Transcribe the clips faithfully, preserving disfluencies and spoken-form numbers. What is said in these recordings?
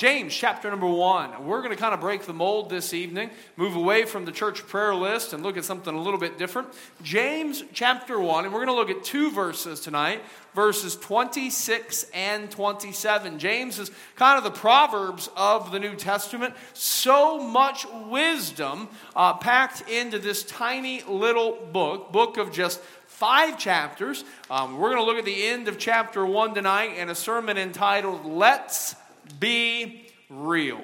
James chapter number one. We're going to kind of break the mold this evening, move away from the church prayer list and look at something a little bit different. James chapter one, and we're going to look at two verses tonight, verses twenty-six and twenty-seven. James is kind of the Proverbs of the New Testament. So much wisdom uh, packed into this tiny little book, book of just five chapters. Um, we're going to look at the end of chapter one tonight in a sermon entitled, Let's Be Real.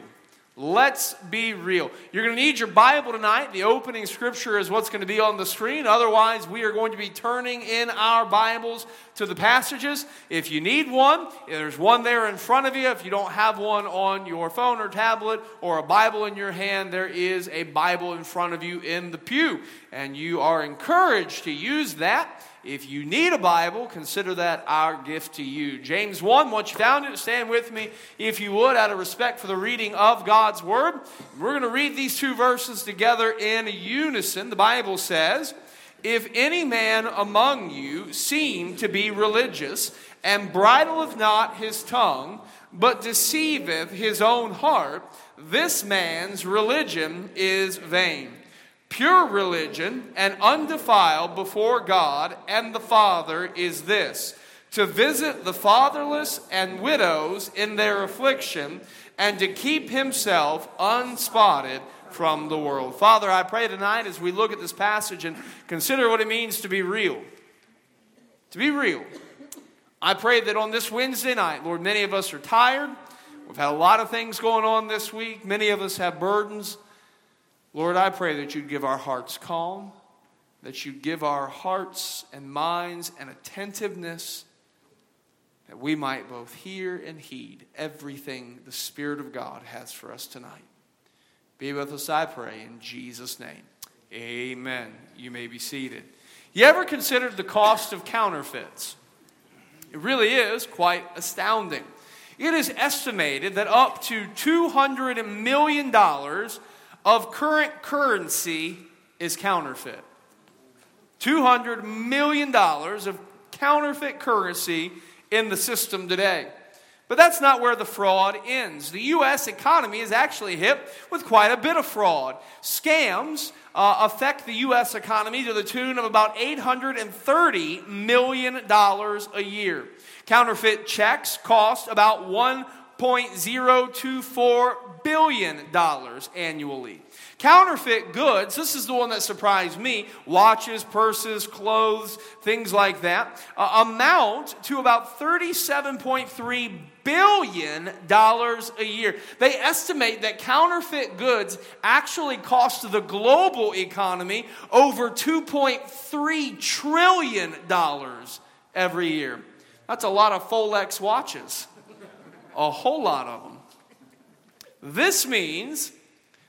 Let's be real. You're going to need your Bible tonight. The opening scripture is what's going to be on the screen. Otherwise, we are going to be turning in our Bibles to the passages. If you need one, there's one there in front of you. If you don't have one on your phone or tablet or a Bible in your hand, there is a Bible in front of you in the pew. And you are encouraged to use that. If you need a Bible, consider that our gift to you. James one, once you found it, stand with me, if you would, out of respect for the reading of God's Word. We're going to read these two verses together in unison. The Bible says, If any man among you seem to be religious, and bridleth not his tongue, but deceiveth his own heart, this man's religion is vain. Pure religion and undefiled before God and the Father is this, to visit the fatherless and widows in their affliction and to keep himself unspotted from the world. Father, I pray tonight as we look at this passage and consider what it means to be real. To be real. I pray that on this Wednesday night, Lord, many of us are tired. We've had a lot of things going on this week. Many of us have burdens. Lord, I pray that you'd give our hearts calm, that you'd give our hearts and minds an attentiveness, that we might both hear and heed everything the Spirit of God has for us tonight. Be with us, I pray, in Jesus' name. Amen. You may be seated. You ever considered the cost of counterfeits? It really is quite astounding. It is estimated that up to two hundred million dollars of current currency is counterfeit. two hundred million dollars of counterfeit currency in the system today. But that's not where the fraud ends. The U S economy is actually hit with quite a bit of fraud. Scams uh, affect the U S economy to the tune of about eight hundred thirty million dollars a year. Counterfeit checks cost about one point zero two four billion dollars annually. Counterfeit goods, this is the one that surprised me, watches, purses, clothes, things like that, uh, amount to about thirty-seven point three billion dollars a year. They estimate that counterfeit goods actually cost the global economy over two point three trillion dollars every year. That's a lot of Folex watches. A whole lot of them. This means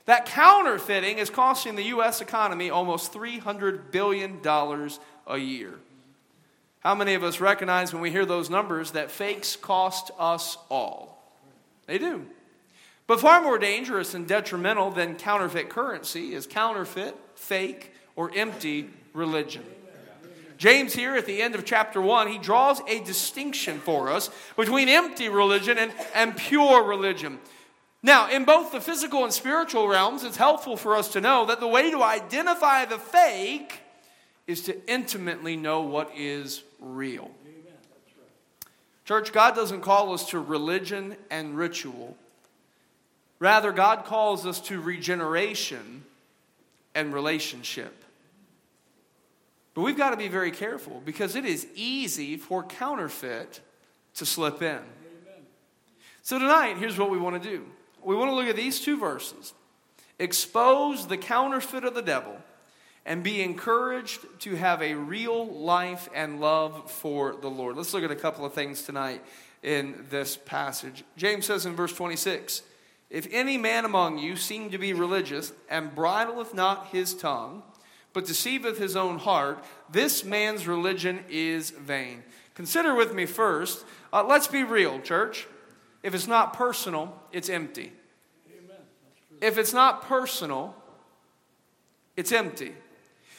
that counterfeiting is costing the U S economy almost three hundred billion dollars a year. How many of us recognize when we hear those numbers that fakes cost us all? They do. But far more dangerous and detrimental than counterfeit currency is counterfeit, fake, or empty religion. James here at the end of chapter one, he draws a distinction for us between empty religion and, and pure religion. Now, in both the physical and spiritual realms, it's helpful for us to know that the way to identify the fake is to intimately know what is real. Church, God doesn't call us to religion and ritual. Rather, God calls us to regeneration and relationship. But we've got to be very careful because it is easy for counterfeit to slip in. Amen. So tonight, here's what we want to do. We want to look at these two verses. Expose the counterfeit of the devil and be encouraged to have a real life and love for the Lord. Let's look at a couple of things tonight in this passage. James says in verse twenty-six, If any man among you seem to be religious and bridleth not his tongue, but deceiveth his own heart, this man's religion is vain. Consider with me first, uh, let's be real, church. If it's not personal, it's empty. Amen. If it's not personal, it's empty.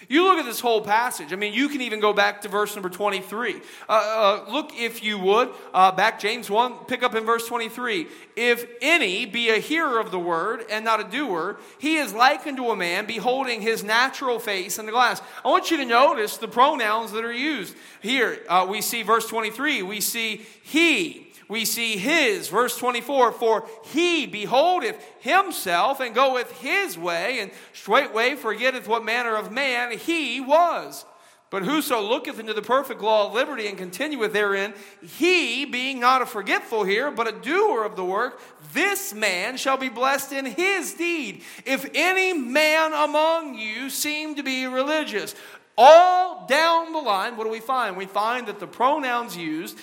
You look at this whole passage. I mean, you can even go back to verse number twenty-three. Uh, uh, look, if you would, uh, back James one, pick up in verse twenty-three. If any be a hearer of the word and not a doer, he is like unto a man beholding his natural face in the glass. I want you to notice the pronouns that are used here. Uh, we see verse twenty-three. We see he. We see his, verse twenty-four, for he beholdeth himself and goeth his way, and straightway forgetteth what manner of man he was. But whoso looketh into the perfect law of liberty and continueth therein, he being not a forgetful hearer, but a doer of the work, this man shall be blessed in his deed. If any man among you seem to be religious, all down the line, what do we find? We find that the pronouns used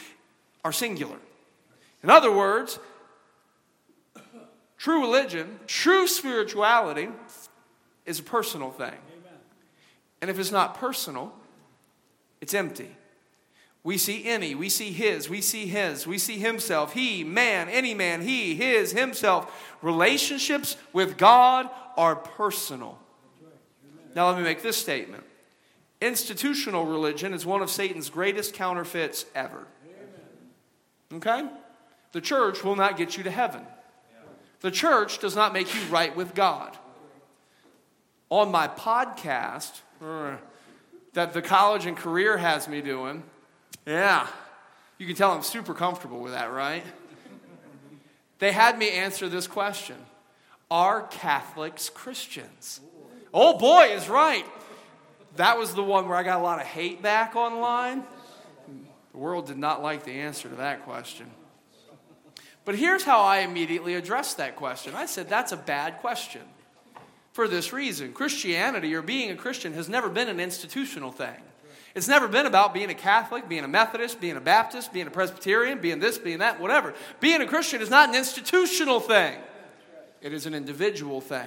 are singular. In other words, true religion, true spirituality is a personal thing. Amen. And if it's not personal, it's empty. We see any, we see his, we see his, we see himself, he, man, any man, he, his, himself. Relationships with God are personal. Right. Now let me make this statement. Institutional religion is one of Satan's greatest counterfeits ever. Amen. Okay? The church will not get you to heaven. The church does not make you right with God. On my podcast that the college and career has me doing, yeah, you can tell I'm super comfortable with that, right? They had me answer this question. Are Catholics Christians? Oh boy, is right. That was the one where I got a lot of hate back online. The world did not like the answer to that question. But here's how I immediately addressed that question. I said, that's a bad question for this reason. Christianity or being a Christian has never been an institutional thing. It's never been about being a Catholic, being a Methodist, being a Baptist, being a Presbyterian, being this, being that, whatever. Being a Christian is not an institutional thing. It is an individual thing.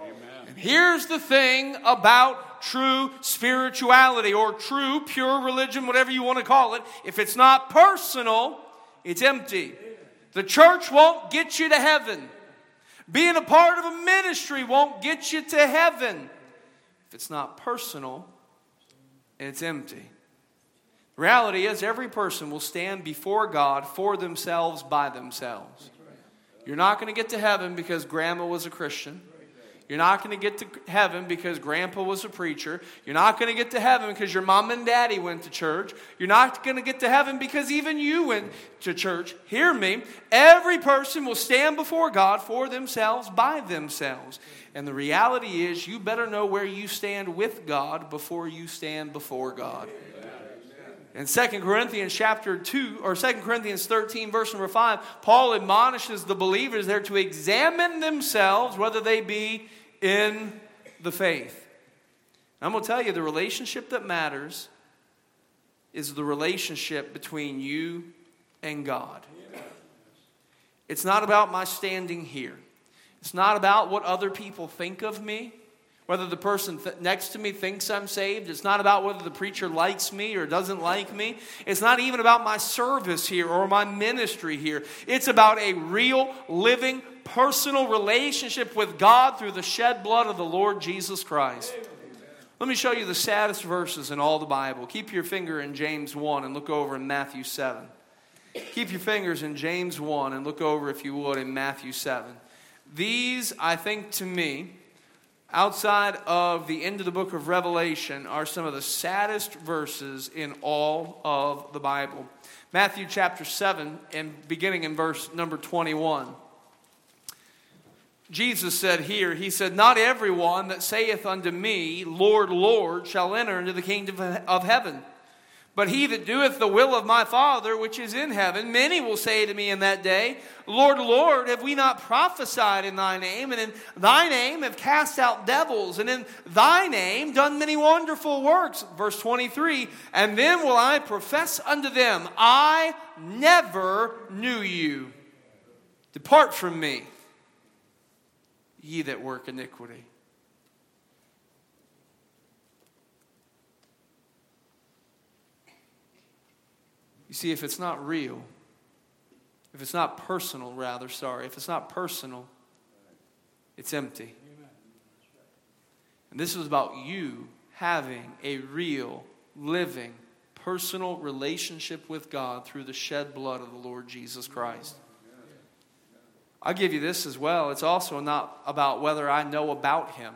Amen. And here's the thing about true spirituality or true pure religion, whatever you want to call it. If it's not personal, it's empty. The church won't get you to heaven. Being a part of a ministry won't get you to heaven. If it's not personal, it's empty. The reality is every person will stand before God for themselves, by themselves. You're not going to get to heaven because grandma was a Christian. You're not going to get to heaven because grandpa was a preacher. You're not going to get to heaven because your mom and daddy went to church. You're not going to get to heaven because even you went to church. Hear me. Every person will stand before God for themselves, by themselves. And the reality is you better know where you stand with God before you stand before God. In Second Corinthians chapter two, or Second Corinthians thirteen, verse number five, Paul admonishes the believers there to examine themselves whether they be in the faith. And I'm going to tell you, the relationship that matters is the relationship between you and God. It's not about my standing here. It's not about what other people think of me. Whether the person th- next to me thinks I'm saved. It's not about whether the preacher likes me or doesn't like me. It's not even about my service here or my ministry here. It's about a real, living, personal relationship with God through the shed blood of the Lord Jesus Christ. Amen. Let me show you the saddest verses in all the Bible. Keep your finger in James one and look over in Matthew seven. Keep your fingers in James one and look over, if you would, in Matthew seven. These, I think, to me, outside of the end of the book of Revelation, are some of the saddest verses in all of the Bible. Matthew chapter seven, and beginning in verse number twenty-one. Jesus said here, he said, not everyone that saith unto me, Lord, Lord, shall enter into the kingdom of heaven, but he that doeth the will of my Father which is in heaven. Many will say to me in that day, Lord, Lord, have we not prophesied in thy name, and in thy name have cast out devils, and in thy name done many wonderful works? Verse twenty-three, and then will I profess unto them, I never knew you. Depart from me, ye that work iniquity. You see, if it's not real, if it's not personal, rather, sorry, if it's not personal, it's empty. And this is about you having a real, living, personal relationship with God through the shed blood of the Lord Jesus Christ. I'll give you this as well. It's also not about whether I know about him.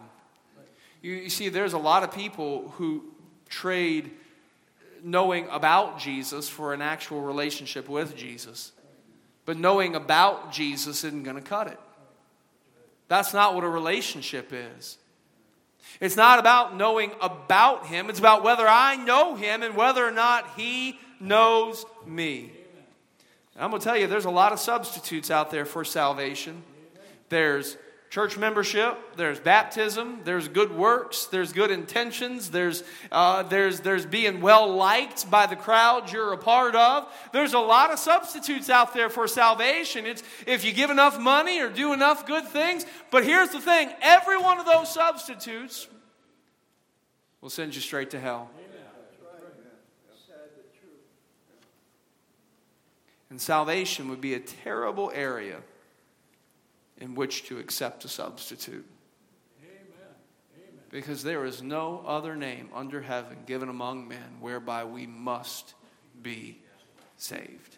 You, you see, there's a lot of people who trade knowing about Jesus for an actual relationship with Jesus. But knowing about Jesus isn't going to cut it. That's not what a relationship is. It's not about knowing about him. It's about whether I know him and whether or not he knows me. And I'm going to tell you, there's a lot of substitutes out there for salvation. There's church membership. There's baptism. There's good works. There's good intentions. There's uh, there's there's being well liked by the crowd you're a part of. There's a lot of substitutes out there for salvation. It's if you give enough money or do enough good things. But here's the thing: every one of those substitutes will send you straight to hell. And salvation would be a terrible area in which to accept a substitute. Amen. Amen. Because there is no other name under heaven given among men whereby we must be saved.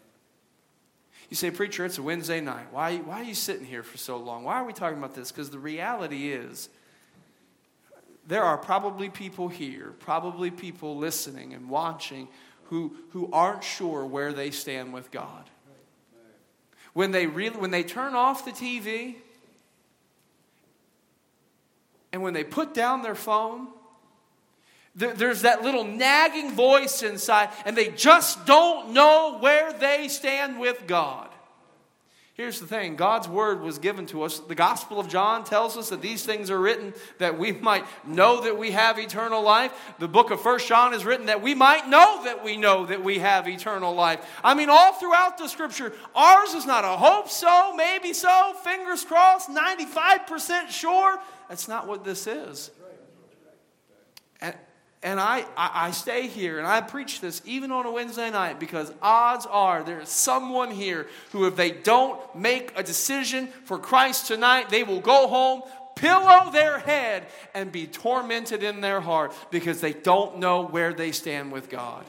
You say, preacher, it's a Wednesday night. Why, why are you sitting here for so long? Why are we talking about this? Because the reality is, there are probably people here, probably people listening and watching who, who aren't sure where they stand with God. When they really, when they turn off the T V and when they put down their phone, there, there's that little nagging voice inside, and they just don't know where they stand with God. Here's the thing. God's word was given to us. The Gospel of John tells us that these things are written that we might know that we have eternal life. The book of First John is written that we might know that we know that we have eternal life. I mean, all throughout the Scripture, ours is not a hope so, maybe so, fingers crossed, ninety-five percent sure. That's not what this is. And, and I, I, I stay here and I preach this even on a Wednesday night because odds are there is someone here who, if they don't make a decision for Christ tonight, they will go home, pillow their head, and be tormented in their heart because they don't know where they stand with God.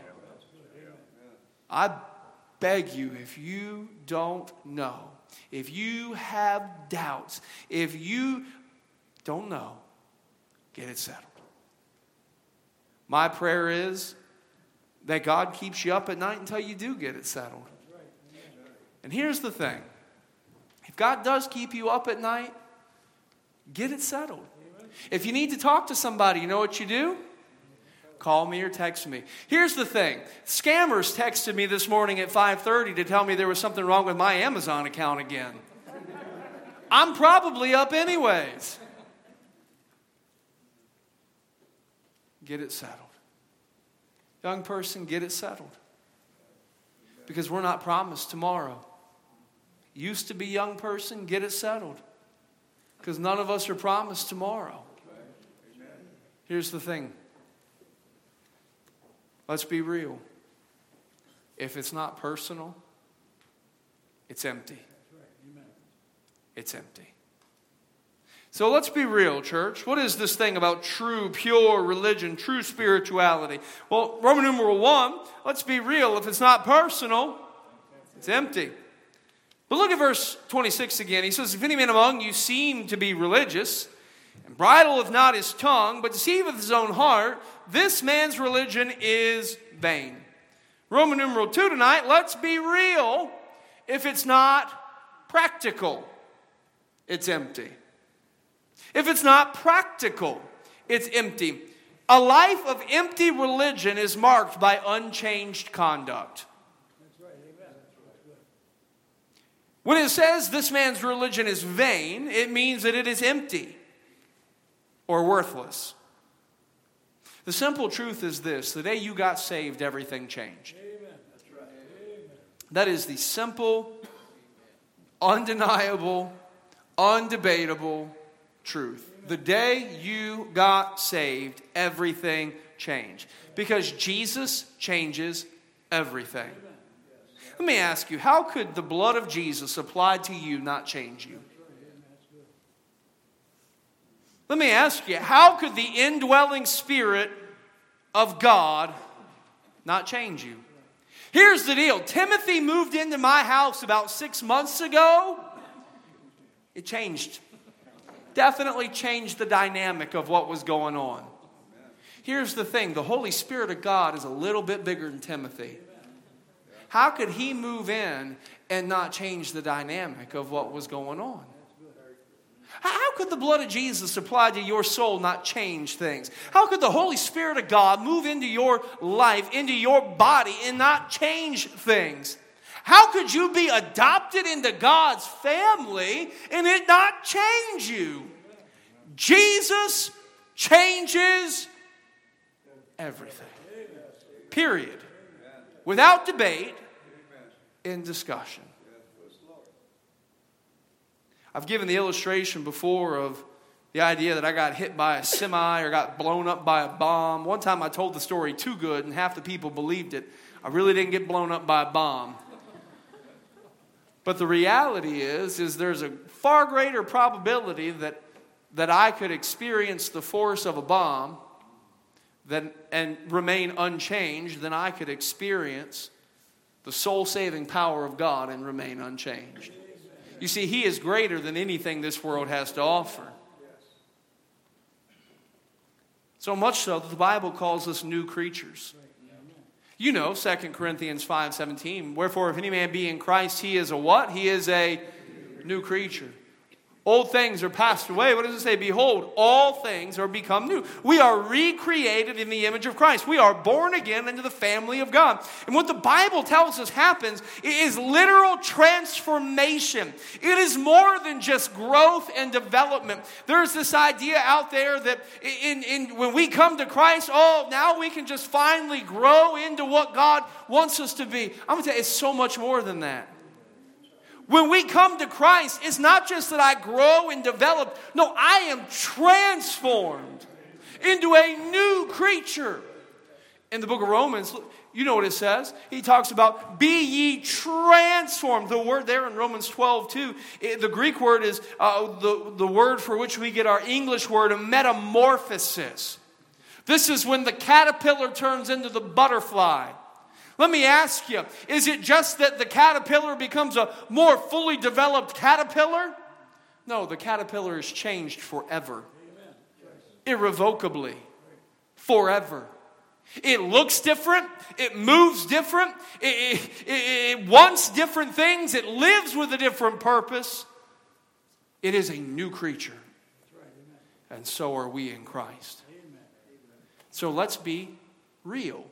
I beg you, if you don't know, if you have doubts, if you don't know, get it settled. My prayer is that God keeps you up at night until you do get it settled. And here's the thing. If God does keep you up at night, get it settled. If you need to talk to somebody, you know what you do? Call me or text me. Here's the thing. Scammers texted me this morning at five thirty to tell me there was something wrong with my Amazon account again. I'm probably up anyways. Get it settled. Young person, get it settled. Because we're not promised tomorrow. Used to be young person, get it settled. Because none of us are promised tomorrow. Here's the thing. Let's be real. If it's not personal, it's empty. It's empty. So let's be real, church. What is this thing about true, pure religion, true spirituality? Well, Roman numeral one, let's be real. If it's not personal, it's empty. But look at verse twenty-six again. He says, if any man among you seem to be religious, and bridleth not his tongue, but deceiveth his own heart, this man's religion is vain. Roman numeral two tonight, let's be real. If it's not practical, it's empty. If it's not practical, it's empty. A life of empty religion is marked by unchanged conduct. When it says this man's religion is vain, it means that it is empty or worthless. The simple truth is this: the day you got saved, everything changed. That is the simple, undeniable, undebatable truth. The day you got saved, everything changed. Because Jesus changes everything. Let me ask you, how could the blood of Jesus applied to you not change you? Let me ask you, how could the indwelling Spirit of God not change you. Here's the deal. Timothy moved into my house about six months ago. It changed. Definitely changed the dynamic of what was going on. Here's the thing. The Holy Spirit of God is a little bit bigger than Timothy. How could he move in and not change the dynamic of what was going on? How could the blood of Jesus applied to your soul not change things? How could the Holy Spirit of God move into your life, into your body, and not change things? How could you be adopted into God's family and it not change you? Jesus changes everything. Period. Without debate, in discussion. I've given the illustration before of the idea that I got hit by a semi or got blown up by a bomb. One time I told the story too good and half the people believed it. I really didn't get blown up by a bomb. But the reality is, is there's a far greater probability that, that I could experience the force of a bomb than, and remain unchanged than I could experience the soul-saving power of God and remain unchanged. You see, he is greater than anything this world has to offer. So much so that the Bible calls us new creatures. You know, Second Corinthians five seventeen, wherefore if any man be in Christ, he is a what? He is a new creature. Old things are passed away. What does it say? Behold, all things are become new. We are recreated in the image of Christ. We are born again into the family of God. And what the Bible tells us happens is literal transformation. It is more than just growth and development. There's this idea out there that in, in when we come to Christ, oh, now we can just finally grow into what God wants us to be. I'm going to tell you, it's so much more than that. When we come to Christ, it's not just that I grow and develop. No, I am transformed into a new creature. In the book of Romans, you know what it says. He talks about, be ye transformed. The word there in Romans twelve two, the Greek word is uh, the, the word for which we get our English word, a metamorphosis. This is when the caterpillar turns into the butterfly. Let me ask you, is it just that the caterpillar becomes a more fully developed caterpillar? No, the caterpillar is changed forever. Irrevocably. Forever. It looks different. It moves different. It, it, it, it wants different things. It lives with a different purpose. It is a new creature. And so are we in Christ. So let's be real.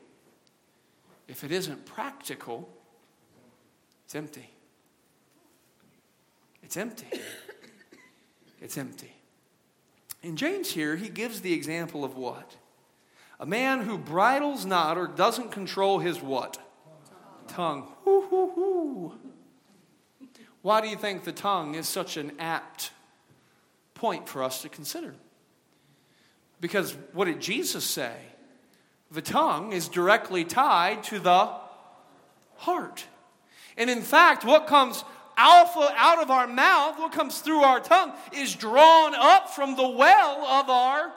If it isn't practical, it's empty. It's empty. It's empty. And James here, he gives the example of what? A man who bridles not or doesn't control his what? Tongue. Tongue. Hoo, hoo, hoo. Why do you think the tongue is such an apt point for us to consider? Because what did Jesus say? The tongue is directly tied to the heart. And in fact, what comes out of our mouth, what comes through our tongue, is drawn up from the well of our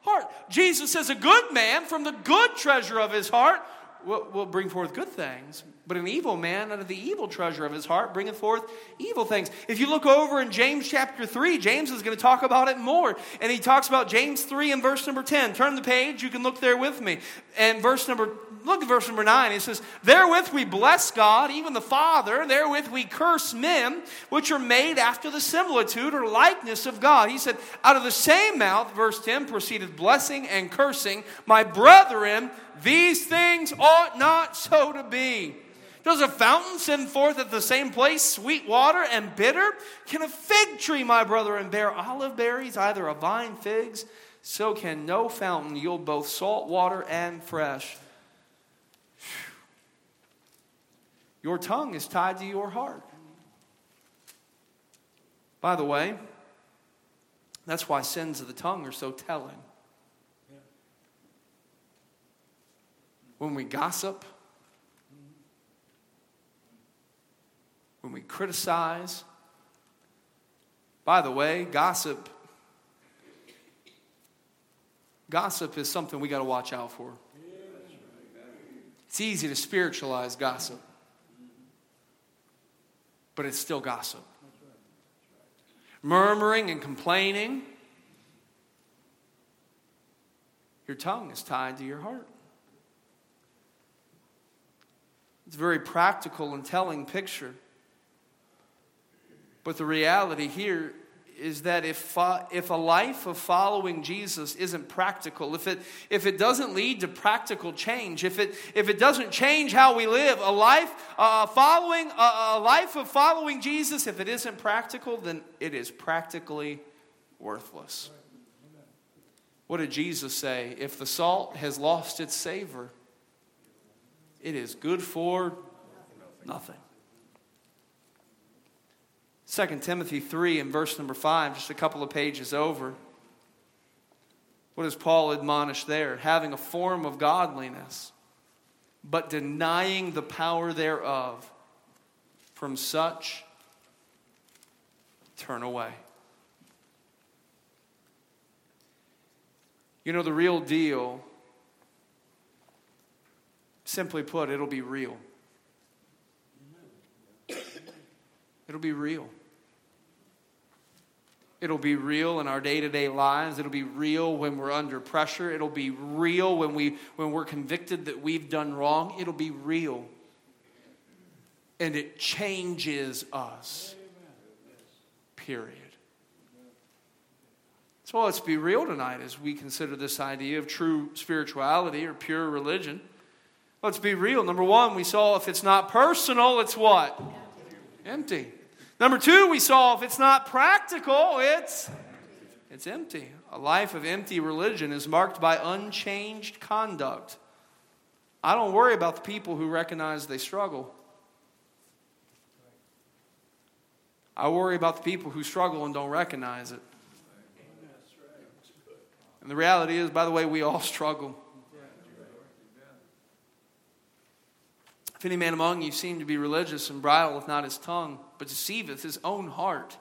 heart. Jesus says a good man from the good treasure of his heart will bring forth good things, but an evil man out of the evil treasure of his heart bringeth forth evil things. If you look over in James chapter three, James is going to talk about it more. And he talks about James three and verse number ten. Turn the page, you can look there with me. And verse number, look at verse number nine. It says, therewith we bless God, even the Father. Therewith we curse men, which are made after the similitude or likeness of God. He said, out of the same mouth, verse ten, proceedeth blessing and cursing. My brethren, these things ought not so to be. Does a fountain send forth at the same place sweet water and bitter? Can a fig tree, my brethren, bear olive berries, either a vine figs? So can no fountain yield both salt water and fresh. Your tongue is tied to your heart. By the way, that's why sins of the tongue are so telling. When we gossip, when we criticize. By the way, gossip. Gossip is something we got to watch out for. It's easy to spiritualize gossip, but it's still gossip. Murmuring and complaining. Your tongue is tied to your heart. It's a very practical and telling picture. But the reality here is that if uh, if a life of following Jesus isn't practical, if it if it doesn't lead to practical change, if it if it doesn't change how we live, a life uh, following uh, a life of following Jesus, if it isn't practical, then it is practically worthless. What did Jesus say? If the salt has lost its savor, it is good for nothing. Second Timothy three and verse number five, just a couple of pages over. What does Paul admonish there? Having a form of godliness, but denying the power thereof, from such turn away. You know, the real deal, simply put, it'll be real. It'll be real. It'll be real in our day-to-day lives. It'll be real when we're under pressure. It'll be real when we when we're convicted that we've done wrong. It'll be real. And it changes us. Period. So let's be real tonight as we consider this idea of true spirituality or pure religion. Let's be real. Number one, we saw if it's not personal, it's what? Empty. Number two, we saw if it's not practical, it's, it's empty. A life of empty religion is marked by unchanged conduct. I don't worry about the people who recognize they struggle. I worry about the people who struggle and don't recognize it. And the reality is, by the way, we all struggle. If any man among you seem to be religious and bridleth not his tongue, but deceiveth his own heart,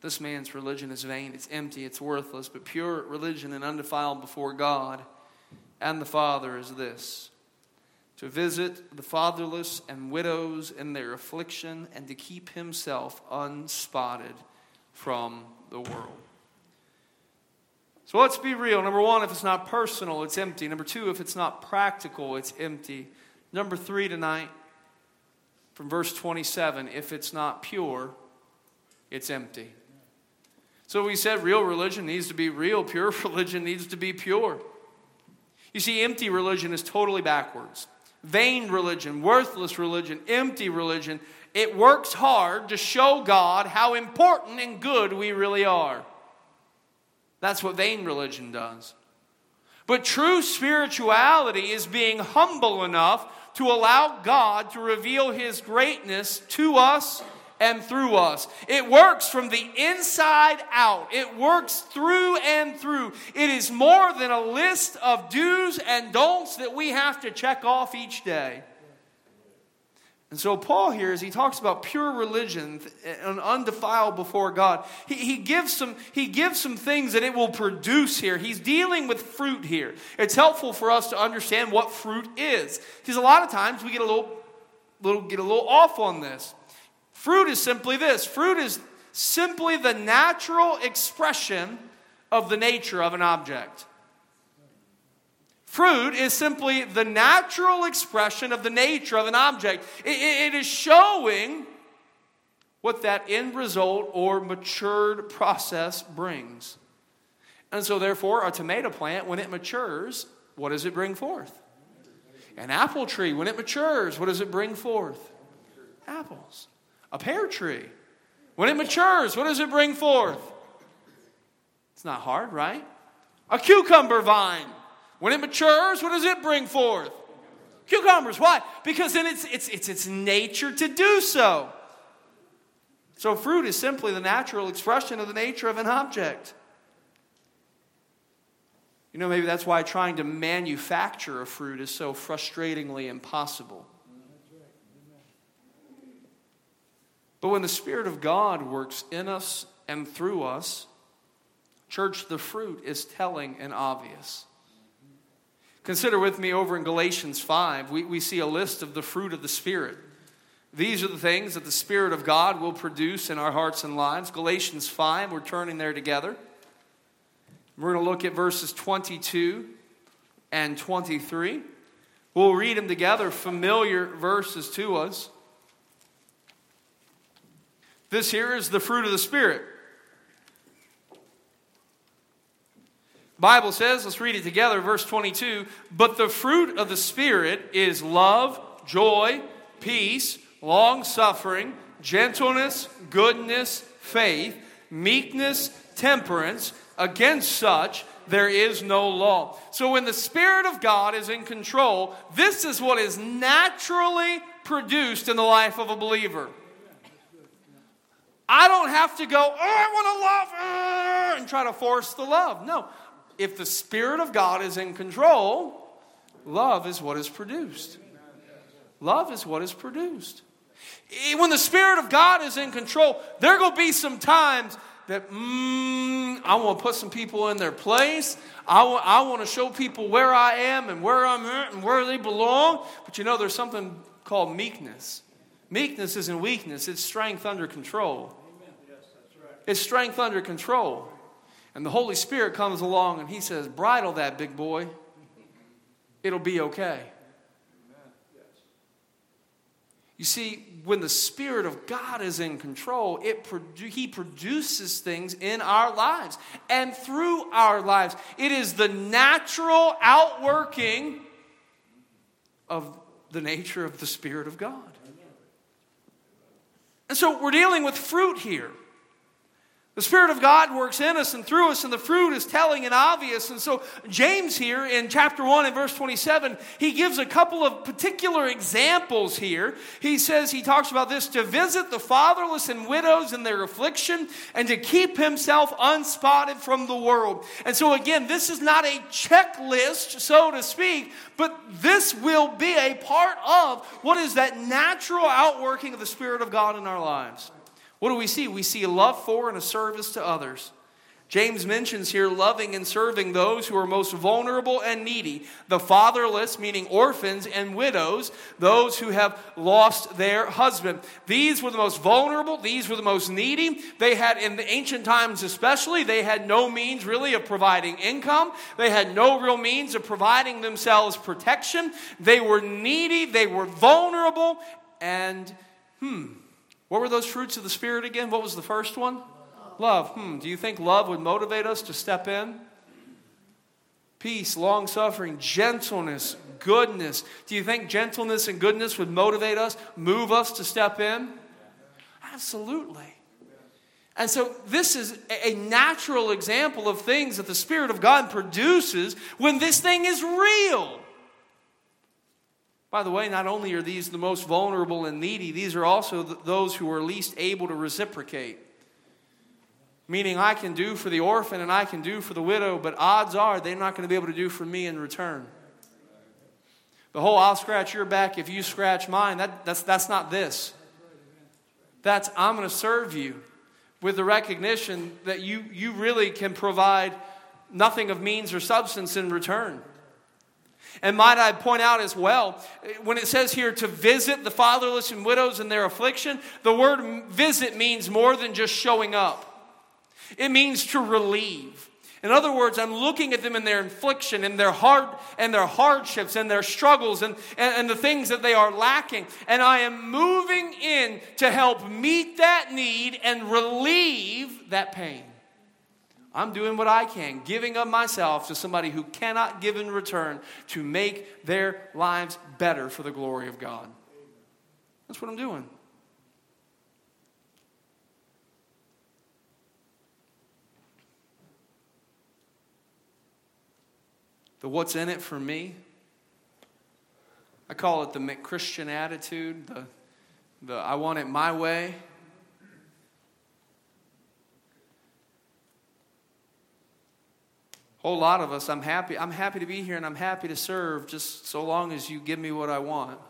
this man's religion is vain, it's empty, it's worthless. But pure religion and undefiled before God and the Father is this: to visit the fatherless and widows in their affliction, and to keep himself unspotted from the world. So let's be real. Number one, if it's not personal, it's empty. Number two, if it's not practical, it's empty. Number three tonight, from verse twenty-seven, if it's not pure, it's empty. So we said real religion needs to be real. Pure religion needs to be pure. You see, empty religion is totally backwards. Vain religion, worthless religion, empty religion. It works hard to show God how important and good we really are. That's what vain religion does. But true spirituality is being humble enough to allow God to reveal His greatness to us and through us. It works from the inside out. It works through and through. It is more than a list of do's and don'ts that we have to check off each day. And so Paul here, as he talks about pure religion and undefiled before God, he, he, gives some, he gives some things that it will produce here. He's dealing with fruit here. It's helpful for us to understand what fruit is, because a lot of times we get a little, little, get a little off on this. Fruit is simply this. Fruit is simply the natural expression of the nature of an object. Fruit is simply the natural expression of the nature of an object. It, it is showing what that end result or matured process brings. And so therefore, a tomato plant, when it matures, what does it bring forth? An apple tree, when it matures, what does it bring forth? Apples. A pear tree, when it matures, what does it bring forth? It's not hard, right? A cucumber vine. When it matures, what does it bring forth? Cucumbers. Why? Because then it's it's it's its nature to do so. So fruit is simply the natural expression of the nature of an object. You know, maybe that's why trying to manufacture a fruit is so frustratingly impossible. But when the Spirit of God works in us and through us, church, the fruit is telling and obvious. Consider with me over in Galatians five, we, we see a list of the fruit of the Spirit. These are the things that the Spirit of God will produce in our hearts and lives. Galatians five, we're turning there together. We're going to look at verses twenty-two and twenty-three. We'll read them together, familiar verses to us. This here is the fruit of the Spirit. The Bible says, let's read it together, verse twenty-two, but the fruit of the Spirit is love, joy, peace, long-suffering, gentleness, goodness, faith, meekness, temperance. Against such, there is no law. So when the Spirit of God is in control, this is what is naturally produced in the life of a believer. I don't have to go, oh, I want to love, and try to force the love. No. If the Spirit of God is in control, love is what is produced. Love is what is produced. When the Spirit of God is in control, there are going to be some times that mm, I want to put some people in their place. I want, I want to show people where I am and where I'm at and where they belong. But you know, there's something called meekness. Meekness isn't weakness. It's strength under control. Amen. Yes, that's right. It's strength under control. And the Holy Spirit comes along and He says, bridle that big boy. It'll be okay. You see, when the Spirit of God is in control, it produ- He produces things in our lives and through our lives. It is the natural outworking of the nature of the Spirit of God. And so we're dealing with fruit here. The Spirit of God works in us and through us, and the fruit is telling and obvious. And so James here in chapter one and verse twenty-seven, he gives a couple of particular examples here. He says, he talks about this, to visit the fatherless and widows in their affliction and to keep himself unspotted from the world. And so again, this is not a checklist, so to speak, but this will be a part of what is that natural outworking of the Spirit of God in our lives. What do we see? We see a love for and a service to others. James mentions here loving and serving those who are most vulnerable and needy, the fatherless, meaning orphans and widows, those who have lost their husband. These were the most vulnerable. These were the most needy. They had, in the ancient times especially, they had no means really of providing income. They had no real means of providing themselves protection. They were needy. They were vulnerable. And, hmm... what were those fruits of the Spirit again? What was the first one? Love. love. Hmm. Do you think love would motivate us to step in? Peace, long-suffering, gentleness, goodness. Do you think gentleness and goodness would motivate us, move us to step in? Absolutely. And so this is a natural example of things that the Spirit of God produces when this thing is real. By the way, not only are these the most vulnerable and needy, these are also th- those who are least able to reciprocate. Meaning I can do for the orphan and I can do for the widow, but odds are they're not going to be able to do for me in return. The whole I'll scratch your back if you scratch mine, that, that's, that's not this. That's I'm going to serve you with the recognition that you, you really can provide nothing of means or substance in return. And might I point out as well, when it says here to visit the fatherless and widows in their affliction, the word visit means more than just showing up. It means to relieve. In other words, I'm looking at them in their affliction, in their hard, and their hardships, and their struggles, and, and, and the things that they are lacking. And I am moving in to help meet that need and relieve that pain. I'm doing what I can, giving of myself to somebody who cannot give in return to make their lives better for the glory of God. That's what I'm doing. The what's in it for me, I call it the McChristian attitude, the, the I want it my way. Whole lot of us, I'm happy, I'm happy to be here and I'm happy to serve just so long as you give me what I want.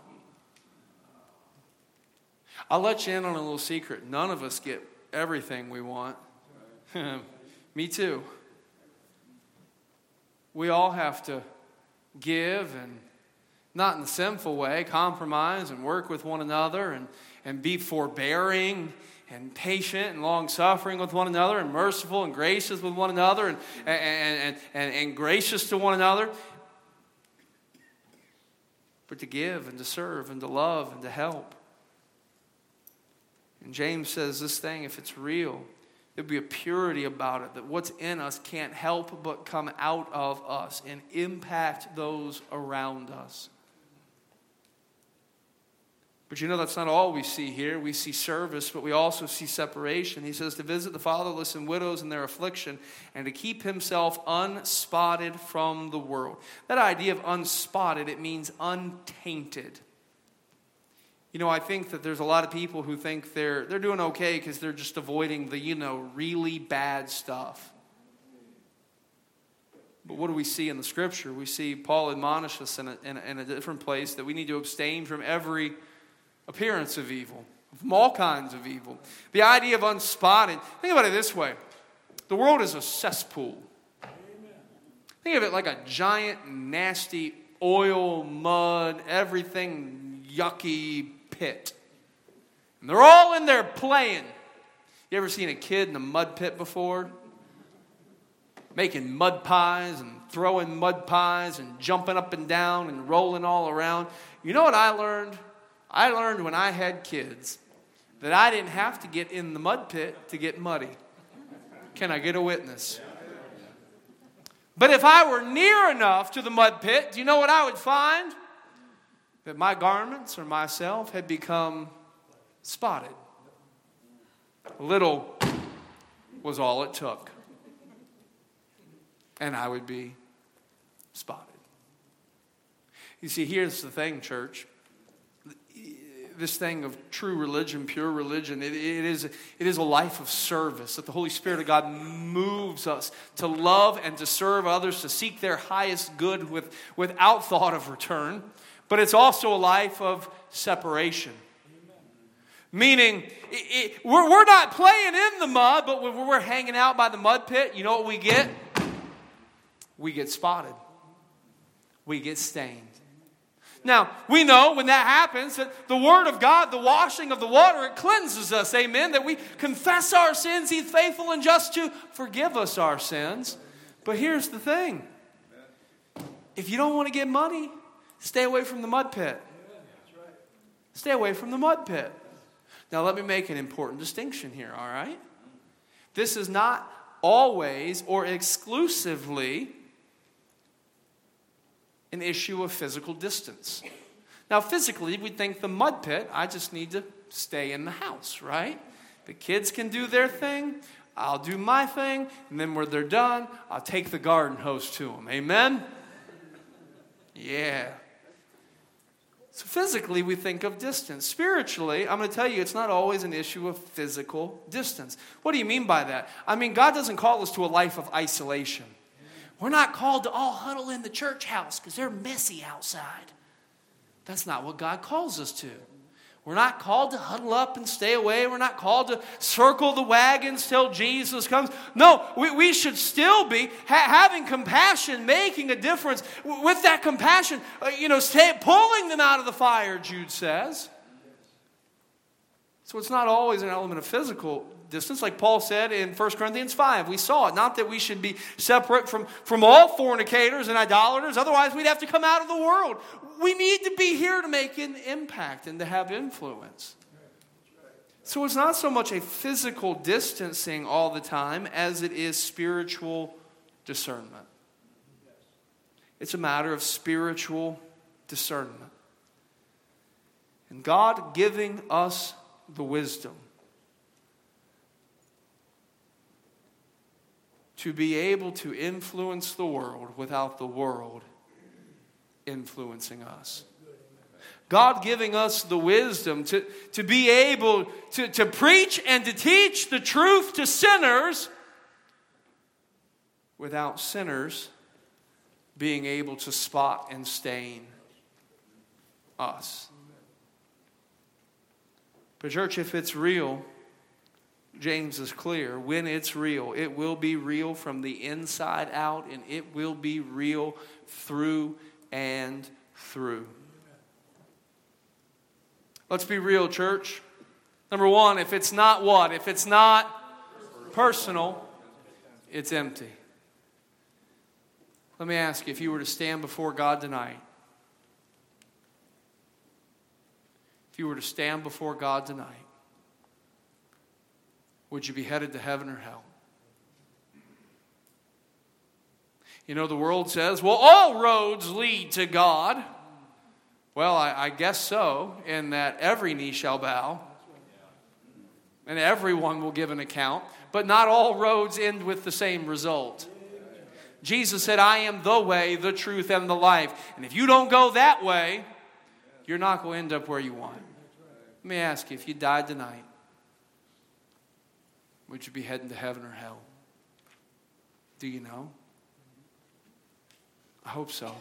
I'll let you in on a little secret. None of us get everything we want. Me too. We all have to give, and not in a sinful way, compromise and work with one another, and, and be forbearing and patient and long-suffering with one another, and merciful and gracious with one another, and, and, and, and, and gracious to one another. But to give and to serve and to love and to help. And James says this thing, if it's real, there'll be a purity about it, that what's in us can't help but come out of us and impact those around us. But you know, that's not all we see here. We see service, but we also see separation. He says to visit the fatherless and widows in their affliction and to keep himself unspotted from the world. That idea of unspotted, it means untainted. You know, I think that there's a lot of people who think they're they're doing okay because they're just avoiding the, you know, really bad stuff. But what do we see in the Scripture? We see Paul admonish us in a, in a, in a different place that we need to abstain from every appearance of evil, from all kinds of evil. The idea of unspotted, think about it this way. The world is a cesspool. Amen. Think of it like a giant, nasty, oil, mud, everything yucky pit. And they're all in there playing. You ever seen a kid in a mud pit before? Making mud pies and throwing mud pies and jumping up and down and rolling all around. You know what I learned? I learned when I had kids that I didn't have to get in the mud pit to get muddy. Can I get a witness? But if I were near enough to the mud pit, do you know what I would find? That my garments or myself had become spotted. Little was all it took. And I would be spotted. You see, here's the thing, church. This thing of true religion, pure religion, it, it is it is a life of service, that the Holy Spirit of God moves us to love and to serve others, to seek their highest good with, without thought of return. But it's also a life of separation. Amen. Meaning, it, it, we're, we're not playing in the mud, but when we're hanging out by the mud pit, you know what we get? We get spotted. We get stained. Now, we know when that happens that the Word of God, the washing of the water, it cleanses us, amen, that we confess our sins, He's faithful and just to forgive us our sins. But here's the thing. If you don't want to get muddy, stay away from the mud pit. Stay away from the mud pit. Now, let me make an important distinction here, all right? This is not always or exclusively an issue of physical distance. Now, physically, we think the mud pit, I just need to stay in the house, right? The kids can do their thing, I'll do my thing, and then when they're done, I'll take the garden hose to them. Amen? Yeah. So physically, we think of distance. Spiritually, I'm going to tell you, it's not always an issue of physical distance. What do you mean by that? I mean, God doesn't call us to a life of isolation. We're not called to all huddle in the church house because they're messy outside. That's not what God calls us to. We're not called to huddle up and stay away. We're not called to circle the wagons till Jesus comes. No, we, we should still be ha- having compassion, making a difference. W- with that compassion, uh, you know, stay, pulling them out of the fire, Jude says. So it's not always an element of physical distance, like Paul said in First Corinthians five. We saw it. Not that we should be separate from, from all fornicators and idolaters. Otherwise, we'd have to come out of the world. We need to be here to make an impact and to have influence. So it's not so much a physical distancing all the time as it is spiritual discernment. It's a matter of spiritual discernment. And God giving us the wisdom to be able to influence the world without the world influencing us. God giving us the wisdom to, to be able to, to preach and to teach the truth to sinners without sinners being able to spot and stain us. But church, if it's real, James is clear, when it's real, it will be real from the inside out, and it will be real through and through. Let's be real, church. Number one, if it's not what? If it's not personal, it's empty. Let me ask you, if you were to stand before God tonight, if you were to stand before God tonight, would you be headed to heaven or hell? You know, the world says, well, all roads lead to God. Well, I, I guess so, in that every knee shall bow, and everyone will give an account, but not all roads end with the same result. Jesus said, I am the way, the truth, and the life. And if you don't go that way, you're not going to end up where you want. Let me ask you, if you died tonight, would you be heading to heaven or hell? Do you know? I hope so.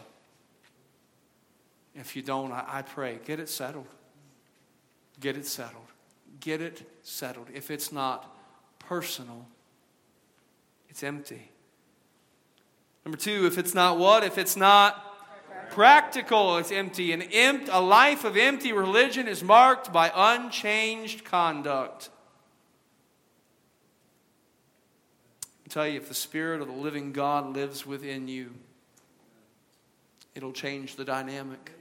If you don't, I, I pray, get it settled. Get it settled. Get it settled. If it's not personal, it's empty. Number two, if it's not what? If it's not practical, it's empty. An empt, a life of empty religion is marked by unchanged conduct. I'll tell you, if the Spirit of the living God lives within you, it'll change the dynamic.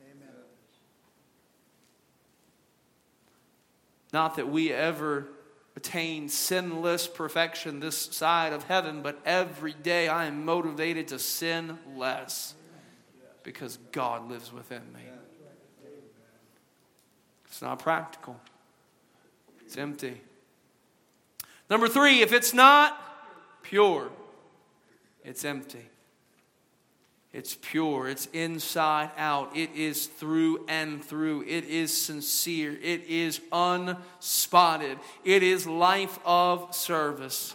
Amen. Not that we ever attain sinless perfection this side of heaven, but every day I am motivated to sin less because God lives within me. It's not practical. It's empty. Number three, if it's not pure, it's empty. It's pure. It's inside out. It is through and through. It is sincere. It is unspotted. It is life of service.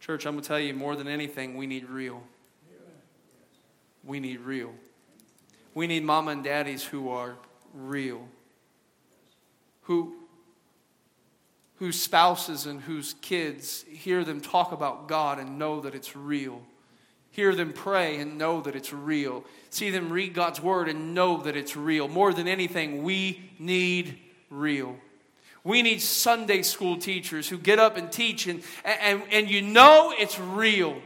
Church, I'm going to tell you, more than anything, we need real. We need real. We need mama and daddies who are real. Who, whose spouses and whose kids hear them talk about God and know that it's real. Hear them pray and know that it's real. See them read God's word and know that it's real. More than anything, we need real. We need Sunday school teachers who get up and teach and, and, and you know it's real.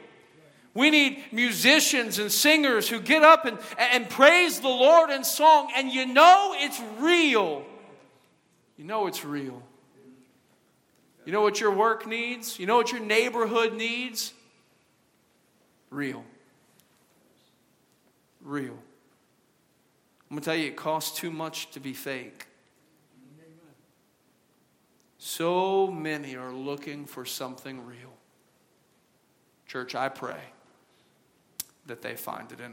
We need musicians and singers who get up and, and praise the Lord in song and you know it's real. You know it's real. You know what your work needs? You know what your neighborhood needs? Real. Real. I'm going to tell you, it costs too much to be fake. So many are looking for something real. Church, I pray that they find it in